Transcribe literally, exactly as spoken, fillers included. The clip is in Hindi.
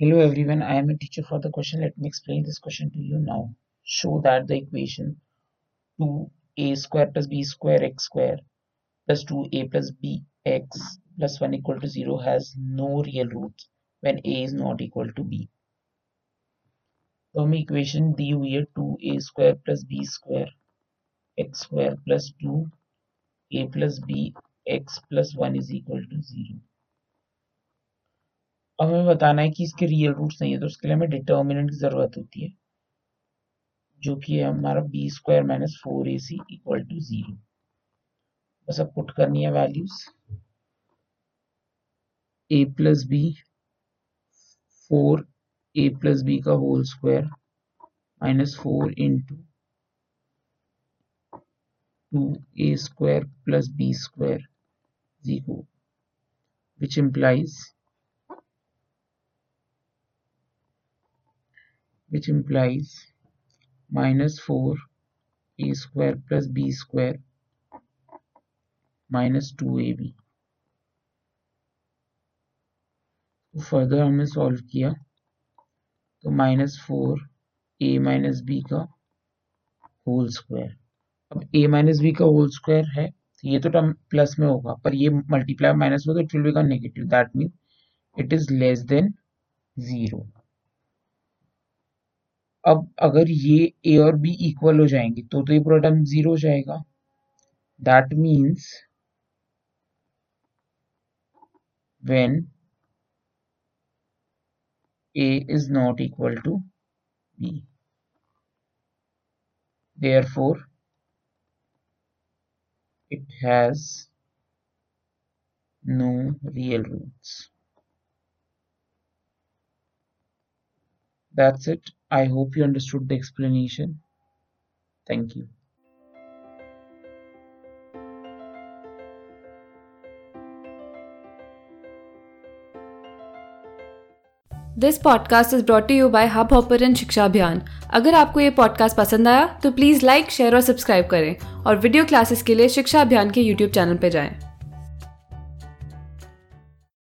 Hello everyone, I am a teacher for the question. Let me explain this question to you now. Show that the equation two a square plus b square x square plus two a plus bx plus one equal to zero has no real roots when a is not equal to b. तो हमें इक्वेशन दी हुई है two a square plus b square x square plus two a plus bx plus one is equal to zero. अब हमें बताना है कि इसके रियल रूट्स नहीं है, तो उसके लिए हमें डिटर्मिनेंट की जरूरत होती है, जो कि है हमारा b square minus four a c equal to zero. बस अब पुट करनी है values. A plus B four A plus B का whole square minus four into two A square plus B square zero which implies which implies minus four a square plus b square minus two a b. तो फर्दर हमने सॉल्व किया तो माइनस फोर ए माइनस बी का होल स्क्वायर. अब a माइनस बी का होल स्क्वायर है तो ये तो टर्म प्लस में होगा, पर ये मल्टीप्लाई माइनस होगा तो it will become negative. That mean it is less than zero. अब अगर ये a और b इक्वल हो जाएंगे तो तो ये पूरा टर्म जीरो हो जाएगा. That means when a is not equal to b, therefore it has no real roots. That's it. I hope you understood the explanation. Thank you. This podcast is brought to you by Hubhopper and शिक्षा अभियान. अगर आपको ये podcast पसंद आया तो प्लीज़ लाइक, share और सब्सक्राइब करें और video classes के लिए शिक्षा अभियान के यूट्यूब चैनल पे जाएं.